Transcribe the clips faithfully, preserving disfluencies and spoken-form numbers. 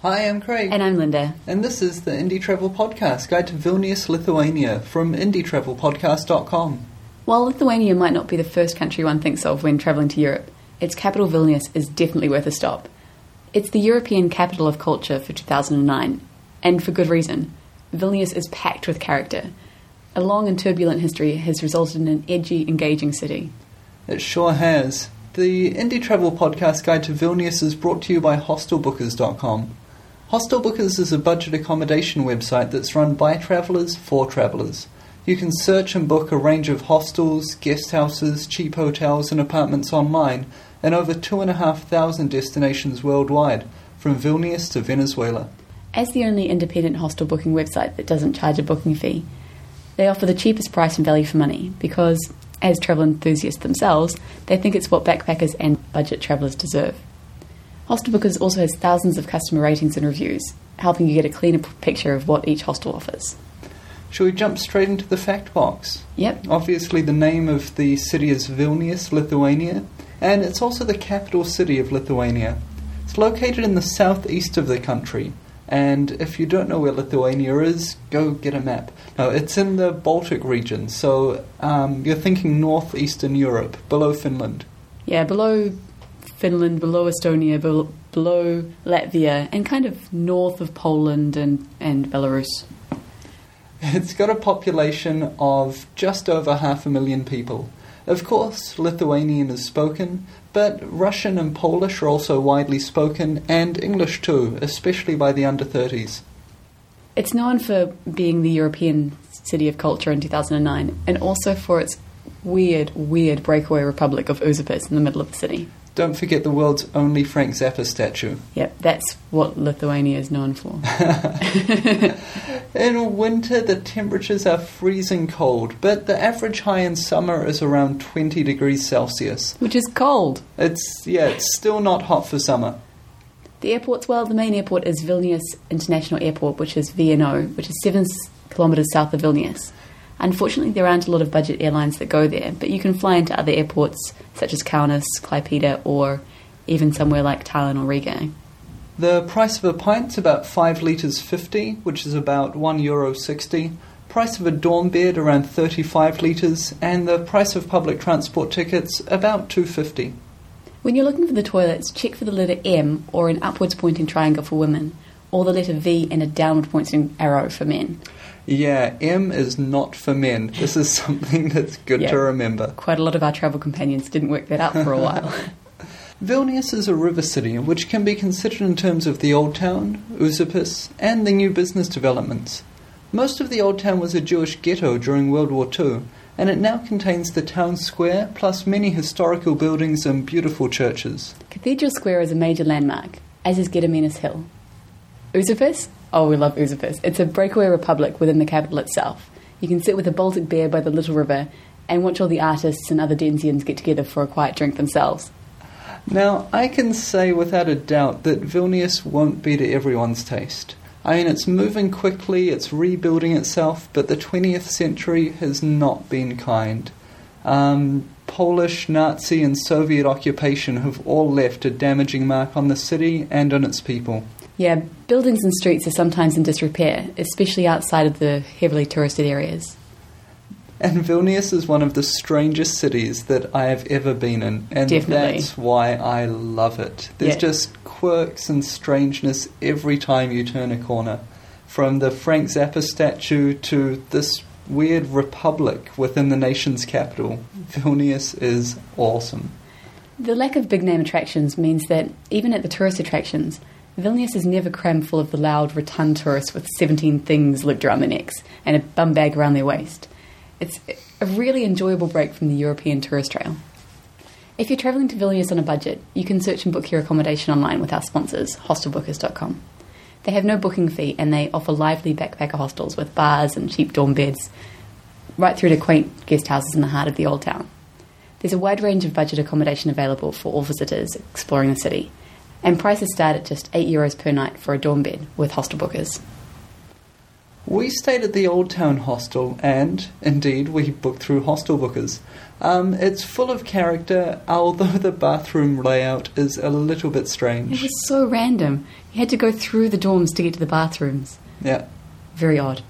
Hi, I'm Craig. And I'm Linda. And this is the Indie Travel Podcast, Guide to Vilnius, Lithuania, from Indie Travel Podcast dot com. While Lithuania might not be the first country one thinks of when travelling to Europe, its capital Vilnius is definitely worth a stop. It's the European Capital of Culture for two thousand nine, and for good reason. Vilnius is packed with character. A long and turbulent history has resulted in an edgy, engaging city. It sure has. The Indie Travel Podcast Guide to Vilnius is brought to you by Hostel Bookers dot com. HostelBookers is a budget accommodation website that's run by travellers for travellers. You can search and book a range of hostels, guest houses, cheap hotels and apartments online in over two thousand five hundred destinations worldwide, from Vilnius to Venezuela. As the only independent hostel booking website that doesn't charge a booking fee, they offer the cheapest price and value for money because, as travel enthusiasts themselves, they think it's what backpackers and budget travellers deserve. HostelBookers also has thousands of customer ratings and reviews, helping you get a cleaner picture of what each hostel offers. Shall we jump straight into the fact box? Yep. Obviously the name of the city is Vilnius, Lithuania, and it's also the capital city of Lithuania. It's located in the southeast of the country, and if you don't know where Lithuania is, go get a map. No, it's in the Baltic region, so um, you're thinking northeastern Europe, below Finland. Yeah, below Finland, below Estonia, below, below Latvia, and kind of north of Poland and, and Belarus. It's got a population of just over half a million people. Of course, Lithuanian is spoken, but Russian and Polish are also widely spoken, and English too, especially by the under thirties. It's known for being the European City of Culture in two thousand nine, and also for its weird, weird breakaway republic of Užupis in the middle of the city. Don't forget the world's only Frank Zappa statue. Yep, that's what Lithuania is known for. In winter, the temperatures are freezing cold, but the average high in summer is around twenty degrees Celsius. Which is cold. It's, yeah, it's still not hot for summer. The airport's, well, the main airport is Vilnius International Airport, which is V N O, which is seven kilometres south of Vilnius. Unfortunately, there aren't a lot of budget airlines that go there, but you can fly into other airports such as Kaunas, Klaipėda, or even somewhere like Tallinn or Riga. The price of a pint's about five litres fifty, which is about one euro sixty. Price of a dorm bed around thirty-five litres, and the price of public transport tickets about two fifty. When you're looking for the toilets, check for the letter M or an upwards pointing triangle for women, or the letter V and a downward pointing arrow for men. Yeah, M is not for men. This is something that's good yeah, to remember. Quite a lot of our travel companions didn't work that out for a while. Vilnius is a river city, which can be considered in terms of the Old Town, Užupis, and the new business developments. Most of the Old Town was a Jewish ghetto during World War Two, and it now contains the town square, plus many historical buildings and beautiful churches. Cathedral Square is a major landmark, as is Gediminas Hill. Užupis? Oh, we love Užupis. It's a breakaway republic within the capital itself. You can sit with a Baltic beer by the little river and watch all the artists and other denizens get together for a quiet drink themselves. Now, I can say without a doubt that Vilnius won't be to everyone's taste. I mean, it's moving quickly, it's rebuilding itself, but the twentieth century has not been kind. Um, Polish, Nazi and Soviet occupation have all left a damaging mark on the city and on its people. Yeah, buildings and streets are sometimes in disrepair, especially outside of the heavily touristed areas. And Vilnius is one of the strangest cities that I have ever been in, and Definitely. That's why I love it. There's yeah. just quirks and strangeness every time you turn a corner, from the Frank Zappa statue to this weird republic within the nation's capital. Vilnius is awesome. The lack of big-name attractions means that, even at the tourist attractions, Vilnius is never crammed full of the loud, rotund tourists with seventeen things looped around their necks and a bum bag around their waist. It's a really enjoyable break from the European tourist trail. If you're travelling to Vilnius on a budget, you can search and book your accommodation online with our sponsors, Hostel Bookers dot com. They have no booking fee and they offer lively backpacker hostels with bars and cheap dorm beds, right through to quaint guest houses in the heart of the Old Town. There's a wide range of budget accommodation available for all visitors exploring the city. And prices start at just eight euros per night for a dorm bed with hostel bookers. We stayed at the Old Town Hostel, and indeed we booked through HostelBookers. Um, it's full of character, although the bathroom layout is a little bit strange. It was so random. You had to go through the dorms to get to the bathrooms. Yeah. Very odd.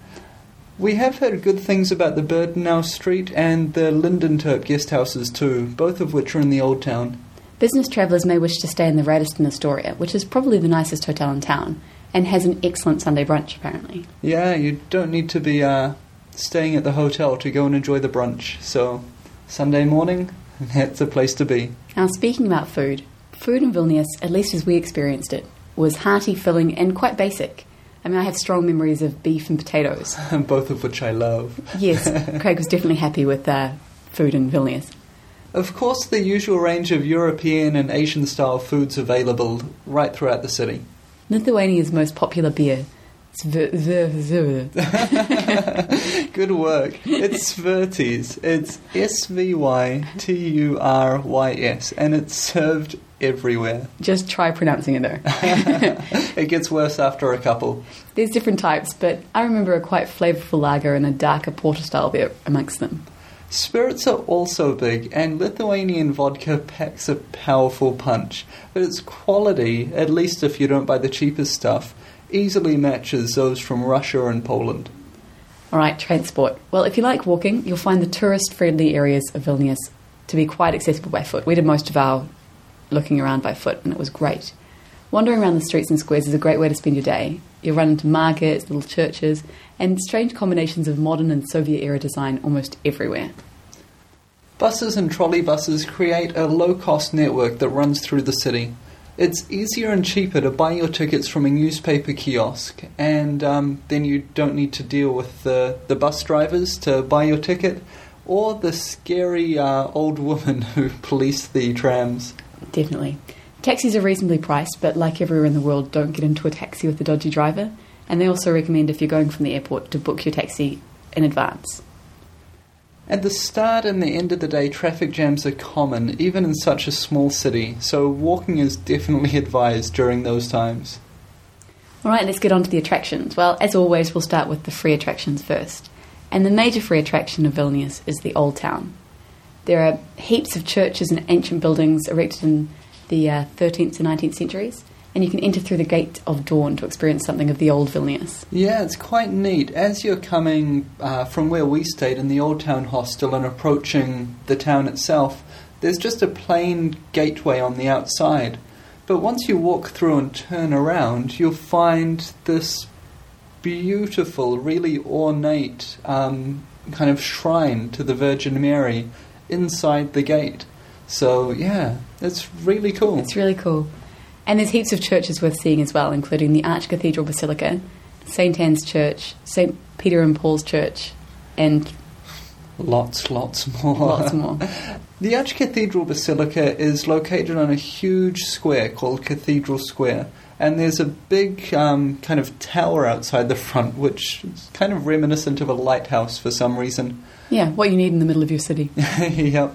We have heard good things about the Birdenau Street and the Lindenturp guest houses too, both of which are in the Old Town. Business travellers may wish to stay in the Radisson Astoria, which is probably the nicest hotel in town, and has an excellent Sunday brunch, apparently. Yeah, you don't need to be uh, staying at the hotel to go and enjoy the brunch, so Sunday morning, that's a place to be. Now, speaking about food, food in Vilnius, at least as we experienced it, was hearty, filling, and quite basic. I mean, I have strong memories of beef and potatoes. Both of which I love. Yes, Craig was definitely happy with uh, food in Vilnius. Of course, the usual range of European and Asian-style foods available right throughout the city. Lithuania's most popular beer. Svirties. Good work. It's Svirties. It's S V Y T U R Y S, and it's served everywhere. Just try pronouncing it, though. It gets worse after a couple. There's different types, but I remember a quite flavourful lager and a darker porter-style beer amongst them. Spirits are also big, and Lithuanian vodka packs a powerful punch, but its quality, at least if you don't buy the cheapest stuff, easily matches those from Russia and Poland. All right, transport. Well, if you like walking, you'll find the tourist-friendly areas of Vilnius to be quite accessible by foot. We did most of our looking around by foot, and it was great. Wandering around the streets and squares is a great way to spend your day. You'll run into markets, little churches, and strange combinations of modern and Soviet-era design almost everywhere. Buses and trolley buses create a low-cost network that runs through the city. It's easier and cheaper to buy your tickets from a newspaper kiosk, and um, then you don't need to deal with the, the bus drivers to buy your ticket, or the scary uh, old woman who policed the trams. Definitely. Taxis are reasonably priced, but like everywhere in the world, don't get into a taxi with a dodgy driver. And they also recommend, if you're going from the airport, to book your taxi in advance. At the start and the end of the day, traffic jams are common, even in such a small city, so walking is definitely advised during those times. All right, let's get on to the attractions. Well, as always, we'll start with the free attractions first. And the major free attraction of Vilnius is the Old Town. There are heaps of churches and ancient buildings erected in the uh, thirteenth and nineteenth centuries, and you can enter through the Gate of Dawn to experience something of the old Vilnius. Yeah, it's quite neat. As you're coming uh, from where we stayed in the Old Town Hostel and approaching the town itself, there's just a plain gateway on the outside. But once you walk through and turn around, you'll find this beautiful, really ornate um, kind of shrine to the Virgin Mary inside the gate. So, yeah, it's really cool. It's really cool. And there's heaps of churches worth seeing as well, including the Arch Cathedral Basilica, Saint Anne's Church, Saint Peter and Paul's Church, and lots, lots more. Lots more. The Arch Cathedral Basilica is located on a huge square called Cathedral Square, and there's a big um, kind of tower outside the front, which is kind of reminiscent of a lighthouse for some reason. Yeah, what you need in the middle of your city. Yep.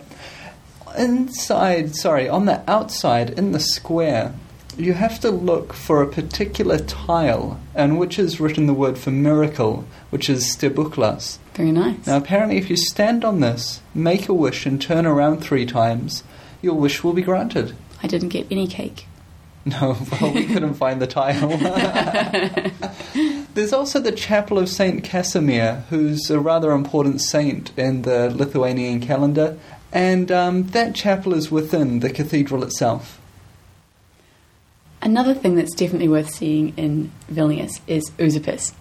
Inside, sorry, on the outside, in the square, you have to look for a particular tile on which is written the word for miracle, which is stebuklas. Very nice. Now, apparently, if you stand on this, make a wish, and turn around three times, your wish will be granted. I didn't get any cake. No, well, we couldn't find the tile. There's also the Chapel of Saint Casimir, who's a rather important saint in the Lithuanian calendar, and um, that chapel is within the cathedral itself. Another thing that's definitely worth seeing in Vilnius is Užupis.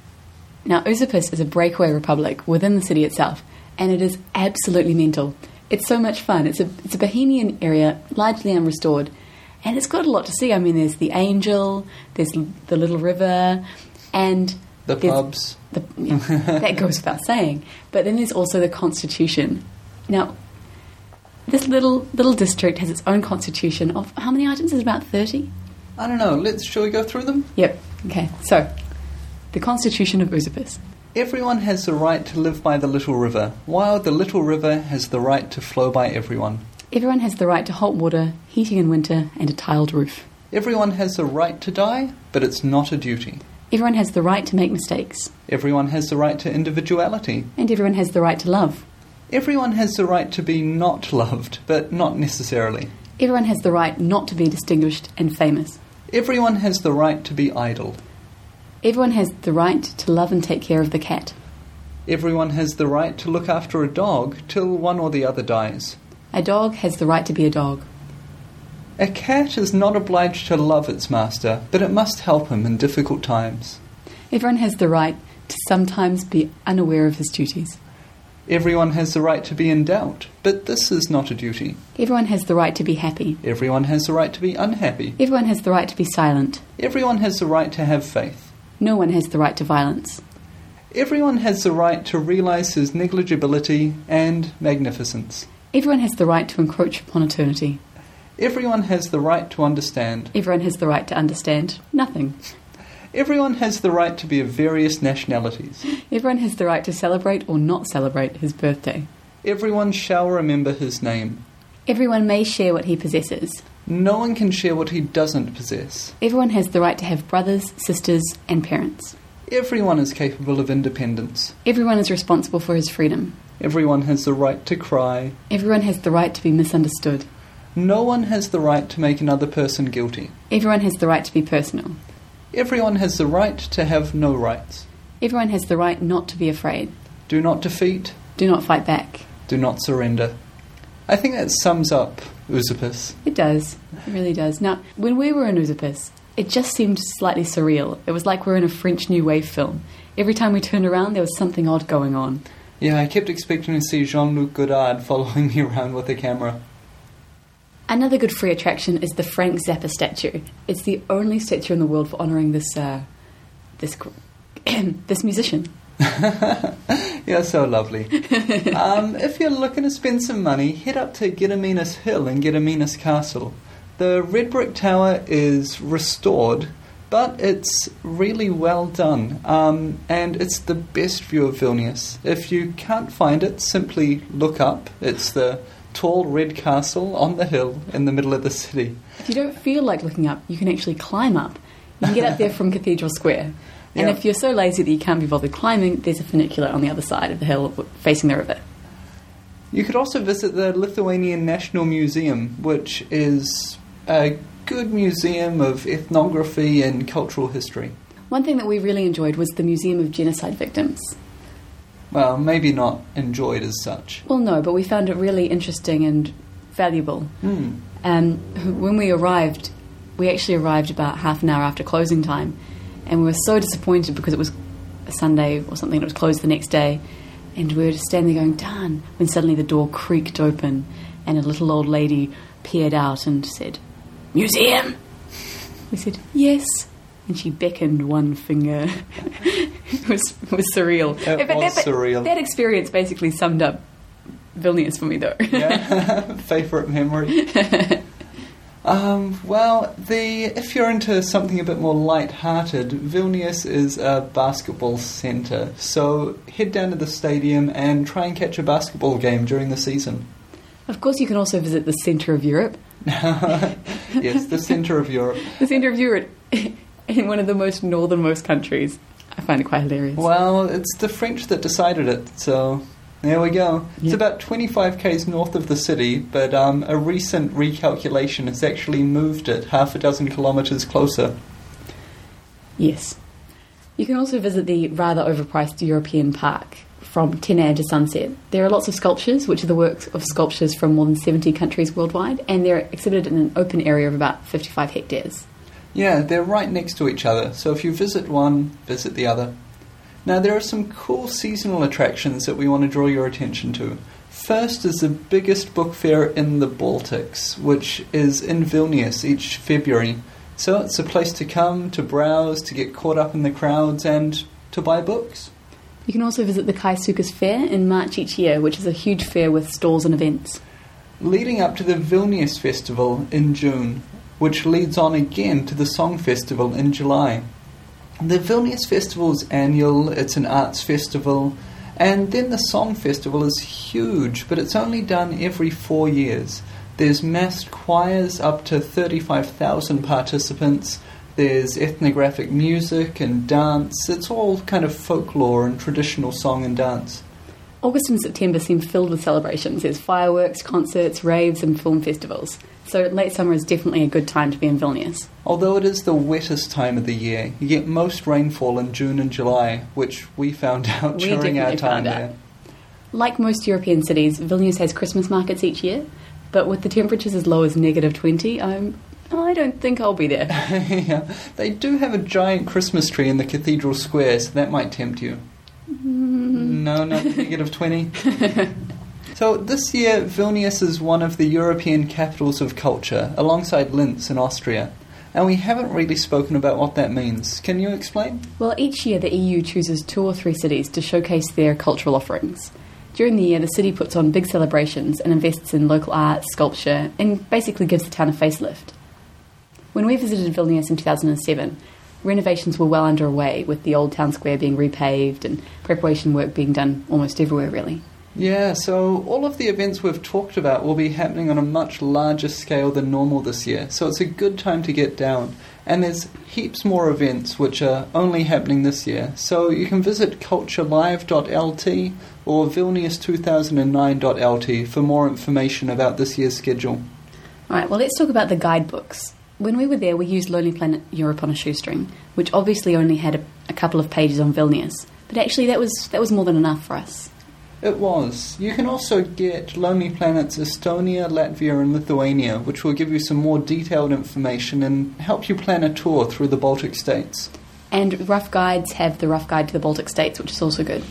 Now, Užupis is a breakaway republic within the city itself, and it is absolutely mental. It's so much fun. It's a it's a Bohemian area, largely unrestored, and it's got a lot to see. I mean, there's the Angel, there's the Little River, and the pubs. The, yeah, that goes without saying. But then there's also the Constitution. Now, this little little district has its own constitution of how many items? Is it about thirty? I don't know. Let's shall we go through them? Yep. Okay. So, the Constitution of Užupis. Everyone has the right to live by the Little River, while the Little River has the right to flow by everyone. Everyone has the right to hot water, heating in winter, and a tiled roof. Everyone has the right to die, but it's not a duty. Everyone has the right to make mistakes. Everyone has the right to individuality. And everyone has the right to love. Everyone has the right to be not loved, but not necessarily. Everyone has the right not to be distinguished and famous. Everyone has the right to be idle. Everyone has the right to love and take care of the cat. Everyone has the right to look after a dog till one or the other dies. A dog has the right to be a dog. A cat is not obliged to love its master, but it must help him in difficult times. Everyone has the right to sometimes be unaware of his duties. Everyone has the right to be in doubt, but this is not a duty. Everyone has the right to be happy. Everyone has the right to be unhappy. Everyone has the right to be silent. Everyone has the right to have faith. No one has the right to violence. Everyone has the right to realise his negligibility and magnificence. Everyone has the right to encroach upon eternity. Everyone has the right to understand. Everyone has the right to understand nothing. Everyone has the right to be of various nationalities. Everyone has the right to celebrate or not celebrate his birthday. Everyone shall remember his name. Everyone may share what he possesses. No one can share what he doesn't possess. Everyone has the right to have brothers, sisters, and parents. Everyone is capable of independence. Everyone is responsible for his freedom. Everyone has the right to cry. Everyone has the right to be misunderstood. No one has the right to make another person guilty. Everyone has the right to be personal. Everyone has the right to have no rights. Everyone has the right not to be afraid. Do not defeat. Do not fight back. Do not surrender. I think that sums up Užupis. It does. It really does. Now, when we were in Užupis, it just seemed slightly surreal. It was like we were in a French New Wave film. Every time we turned around, there was something odd going on. Yeah, I kept expecting to see Jean-Luc Godard following me around with a camera. Another good free attraction is the Frank Zappa statue. It's the only statue in the world for honouring this, uh, this, this musician. You're so lovely. um, if you're looking to spend some money, head up to Gediminas Hill and Gediminas Castle. The red brick tower is restored, but it's really well done, um, and it's the best view of Vilnius. If you can't find it, simply look up. It's the tall red castle on the hill in the middle of the city. If you don't feel like looking up, you can actually climb up. You can get up there from Cathedral Square. And yep. If you're so lazy that you can't be bothered climbing, there's a funicular on the other side of the hill facing the river. You could also visit the Lithuanian National Museum, which is a good museum of ethnography and cultural history. One thing that we really enjoyed was the Museum of Genocide Victims. Well, maybe not enjoyed as such. Well, no, but we found it really interesting and valuable. Mm. Um, when we arrived, we actually arrived about half an hour after closing time, and we were so disappointed because it was a Sunday or something, and it was closed the next day, and we were just standing there going, darn, when suddenly the door creaked open, and a little old lady peered out and said, "Museum!" We said, "Yes." And she beckoned one finger. It was, it was surreal. It but was that, surreal. That experience basically summed up Vilnius for me, though. Yeah, favourite memory. um, well, the if you're into something a bit more light-hearted, Vilnius is a basketball centre. So head down to the stadium and try and catch a basketball game during the season. Of course, you can also visit the centre of Europe. Yes, the centre of Europe. The centre of Europe in one of the most northernmost countries. I find it quite hilarious. Well, it's the French that decided it, so there we go. Yep. It's about twenty-five kays north of the city, but um, a recent recalculation has actually moved it half a dozen kilometres closer. Yes. You can also visit the rather overpriced European park from ten a.m. to sunset. There are lots of sculptures, which are the works of sculptures from more than seventy countries worldwide, and they're exhibited in an open area of about fifty-five hectares. Yeah, they're right next to each other, so if you visit one, visit the other. Now, there are some cool seasonal attractions that we want to draw your attention to. First is the biggest book fair in the Baltics, which is in Vilnius each February. So it's a place to come, to browse, to get caught up in the crowds, and to buy books. You can also visit the Kaisukas Fair in March each year, which is a huge fair with stalls and events. Leading up to the Vilnius Festival in June, which leads on again to the Song Festival in July. The Vilnius Festival is annual, it's an arts festival, and then the Song Festival is huge, but it's only done every four years. There's massed choirs, up to thirty-five thousand participants, There's ethnographic music and dance. It's all kind of folklore and traditional song and dance. August and September seem filled with celebrations. There's fireworks, concerts, raves and film festivals. So late summer is definitely a good time to be in Vilnius. Although it is the wettest time of the year, you get most rainfall in June and July, which we found out we during our time there. Out. Like most European cities, Vilnius has Christmas markets each year, but with the temperatures as low as negative twenty, I'm... I don't think I'll be there. Yeah. They do have a giant Christmas tree in the Cathedral Square, so that might tempt you. Mm. No, not negative twenty. So this year, Vilnius is one of the European capitals of culture, alongside Linz in Austria. And we haven't really spoken about what that means. Can you explain? Well, each year the E U chooses two or three cities to showcase their cultural offerings. During the year, the city puts on big celebrations and invests in local art, sculpture, and basically gives the town a facelift. When we visited Vilnius in two thousand seven, renovations were well underway, with the old town square being repaved and preparation work being done almost everywhere, really. Yeah, so all of the events we've talked about will be happening on a much larger scale than normal this year, so it's a good time to get down. And there's heaps more events which are only happening this year, so you can visit culturelive dot l t or vilnius two thousand nine dot l t for more information about this year's schedule. All right, well, let's talk about the guidebooks. When we were there, we used Lonely Planet Europe on a shoestring, which obviously only had a, a couple of pages on Vilnius. But actually, that was that was more than enough for us. It was. You can also get Lonely Planet's Estonia, Latvia and Lithuania, which will give you some more detailed information and help you plan a tour through the Baltic states. And Rough Guides have the Rough Guide to the Baltic States, which is also good.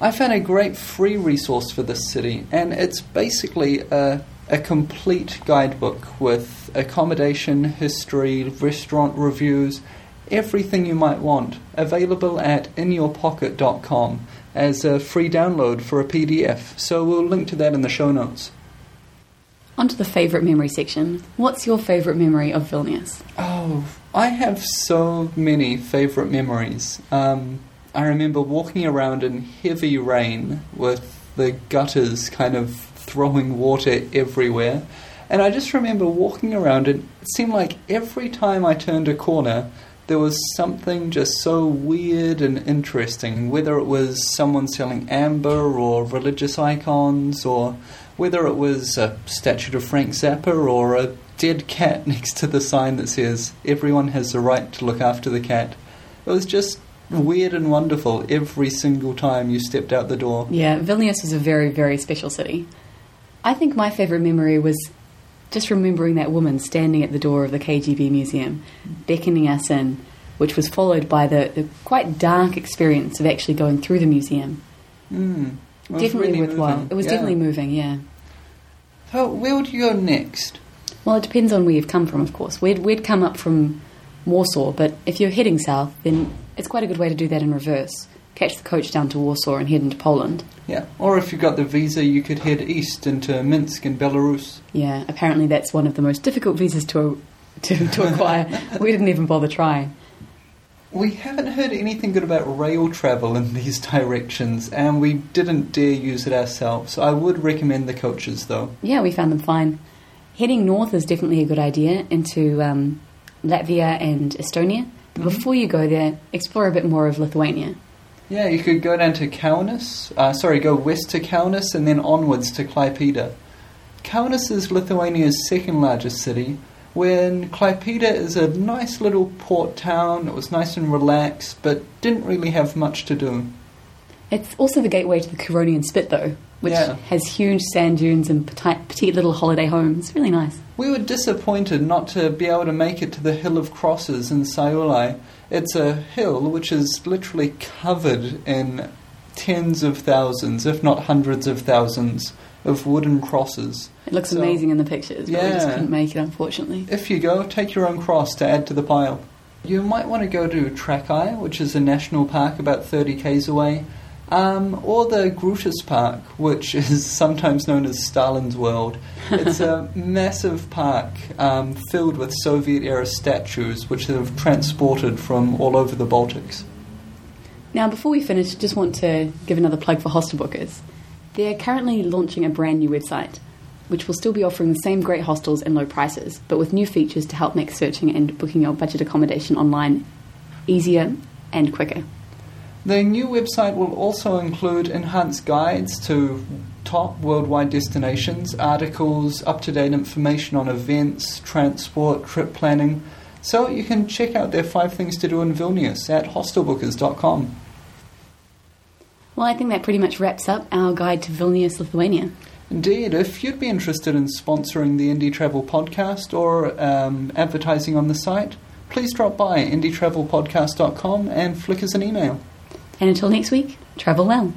I found a great free resource for this city, and it's basically a... a complete guidebook with accommodation, history, restaurant reviews, everything you might want, available at in your pocket dot com as a free download for a P D F. So we'll link to that in the show notes. On to the favourite memory section. What's your favourite memory of Vilnius? Oh, I have so many favourite memories. Um, I remember walking around in heavy rain with the gutters kind of throwing water everywhere, and I just remember walking around and it seemed like every time I turned a corner there was something just so weird and interesting, whether it was someone selling amber or religious icons, or whether it was a statue of Frank Zappa or a dead cat next to the sign that says everyone has the right to look after the cat. It was just weird and wonderful every single time you stepped out the door. Yeah, Vilnius is a very, very special city. I think my favourite memory was just remembering that woman standing at the door of the K G B museum, beckoning us in, which was followed by the, the quite dark experience of actually going through the museum. Mm, definitely really worthwhile. Moving. It was yeah. definitely moving, yeah. So where would you go next? Well, it depends on where you've come from, of course. We'd, we'd come up from Warsaw, but if you're heading south, then it's quite a good way to do that in reverse. Catch the coach down to Warsaw and head into Poland. Yeah, or if you got the visa, you could head east into Minsk and Belarus. Yeah, apparently that's one of the most difficult visas to to, to acquire. We didn't even bother trying. We haven't heard anything good about rail travel in these directions, and we didn't dare use it ourselves. I would recommend the coaches, though. Yeah, we found them fine. Heading north is definitely a good idea, into um, Latvia and Estonia. But mm-hmm. before you go there, explore a bit more of Lithuania. Yeah, you could go down to Kaunas, uh, sorry, go west to Kaunas and then onwards to Klaipėda. Kaunas is Lithuania's second largest city, when Klaipėda is a nice little port town. It was nice and relaxed, but didn't really have much to do. It's also the gateway to the Curonian Spit, though, which yeah. has huge sand dunes and petite, petite little holiday homes. It's really nice. We were disappointed not to be able to make it to the Hill of Crosses in Šiauliai. It's a hill which is literally covered in tens of thousands, if not hundreds of thousands, of wooden crosses. It looks so amazing in the pictures, but yeah. we just couldn't make it, unfortunately. If you go, take your own cross to add to the pile. You might want to go to Trakai, which is a national park about thirty kays away. Um, or the Grūtas Park, which is sometimes known as Stalin's World. It's a massive park um, filled with Soviet-era statues which they've transported from all over the Baltics. Now, before we finish, just want to give another plug for Hostel Bookers. They're currently launching a brand new website. which will still be offering the same great hostels and low prices, but with new features to help make searching and booking your budget accommodation online easier and quicker. The new website will also include enhanced guides to top worldwide destinations, articles, up-to-date information on events, transport, trip planning. So you can check out their five things to do in Vilnius at hostel bookers dot com. Well, I think that pretty much wraps up our guide to Vilnius, Lithuania. Indeed. If you'd be interested in sponsoring the Indie Travel Podcast or um, advertising on the site, please drop by Indie Travel Podcast dot com and flick us an email. And until next week, travel well.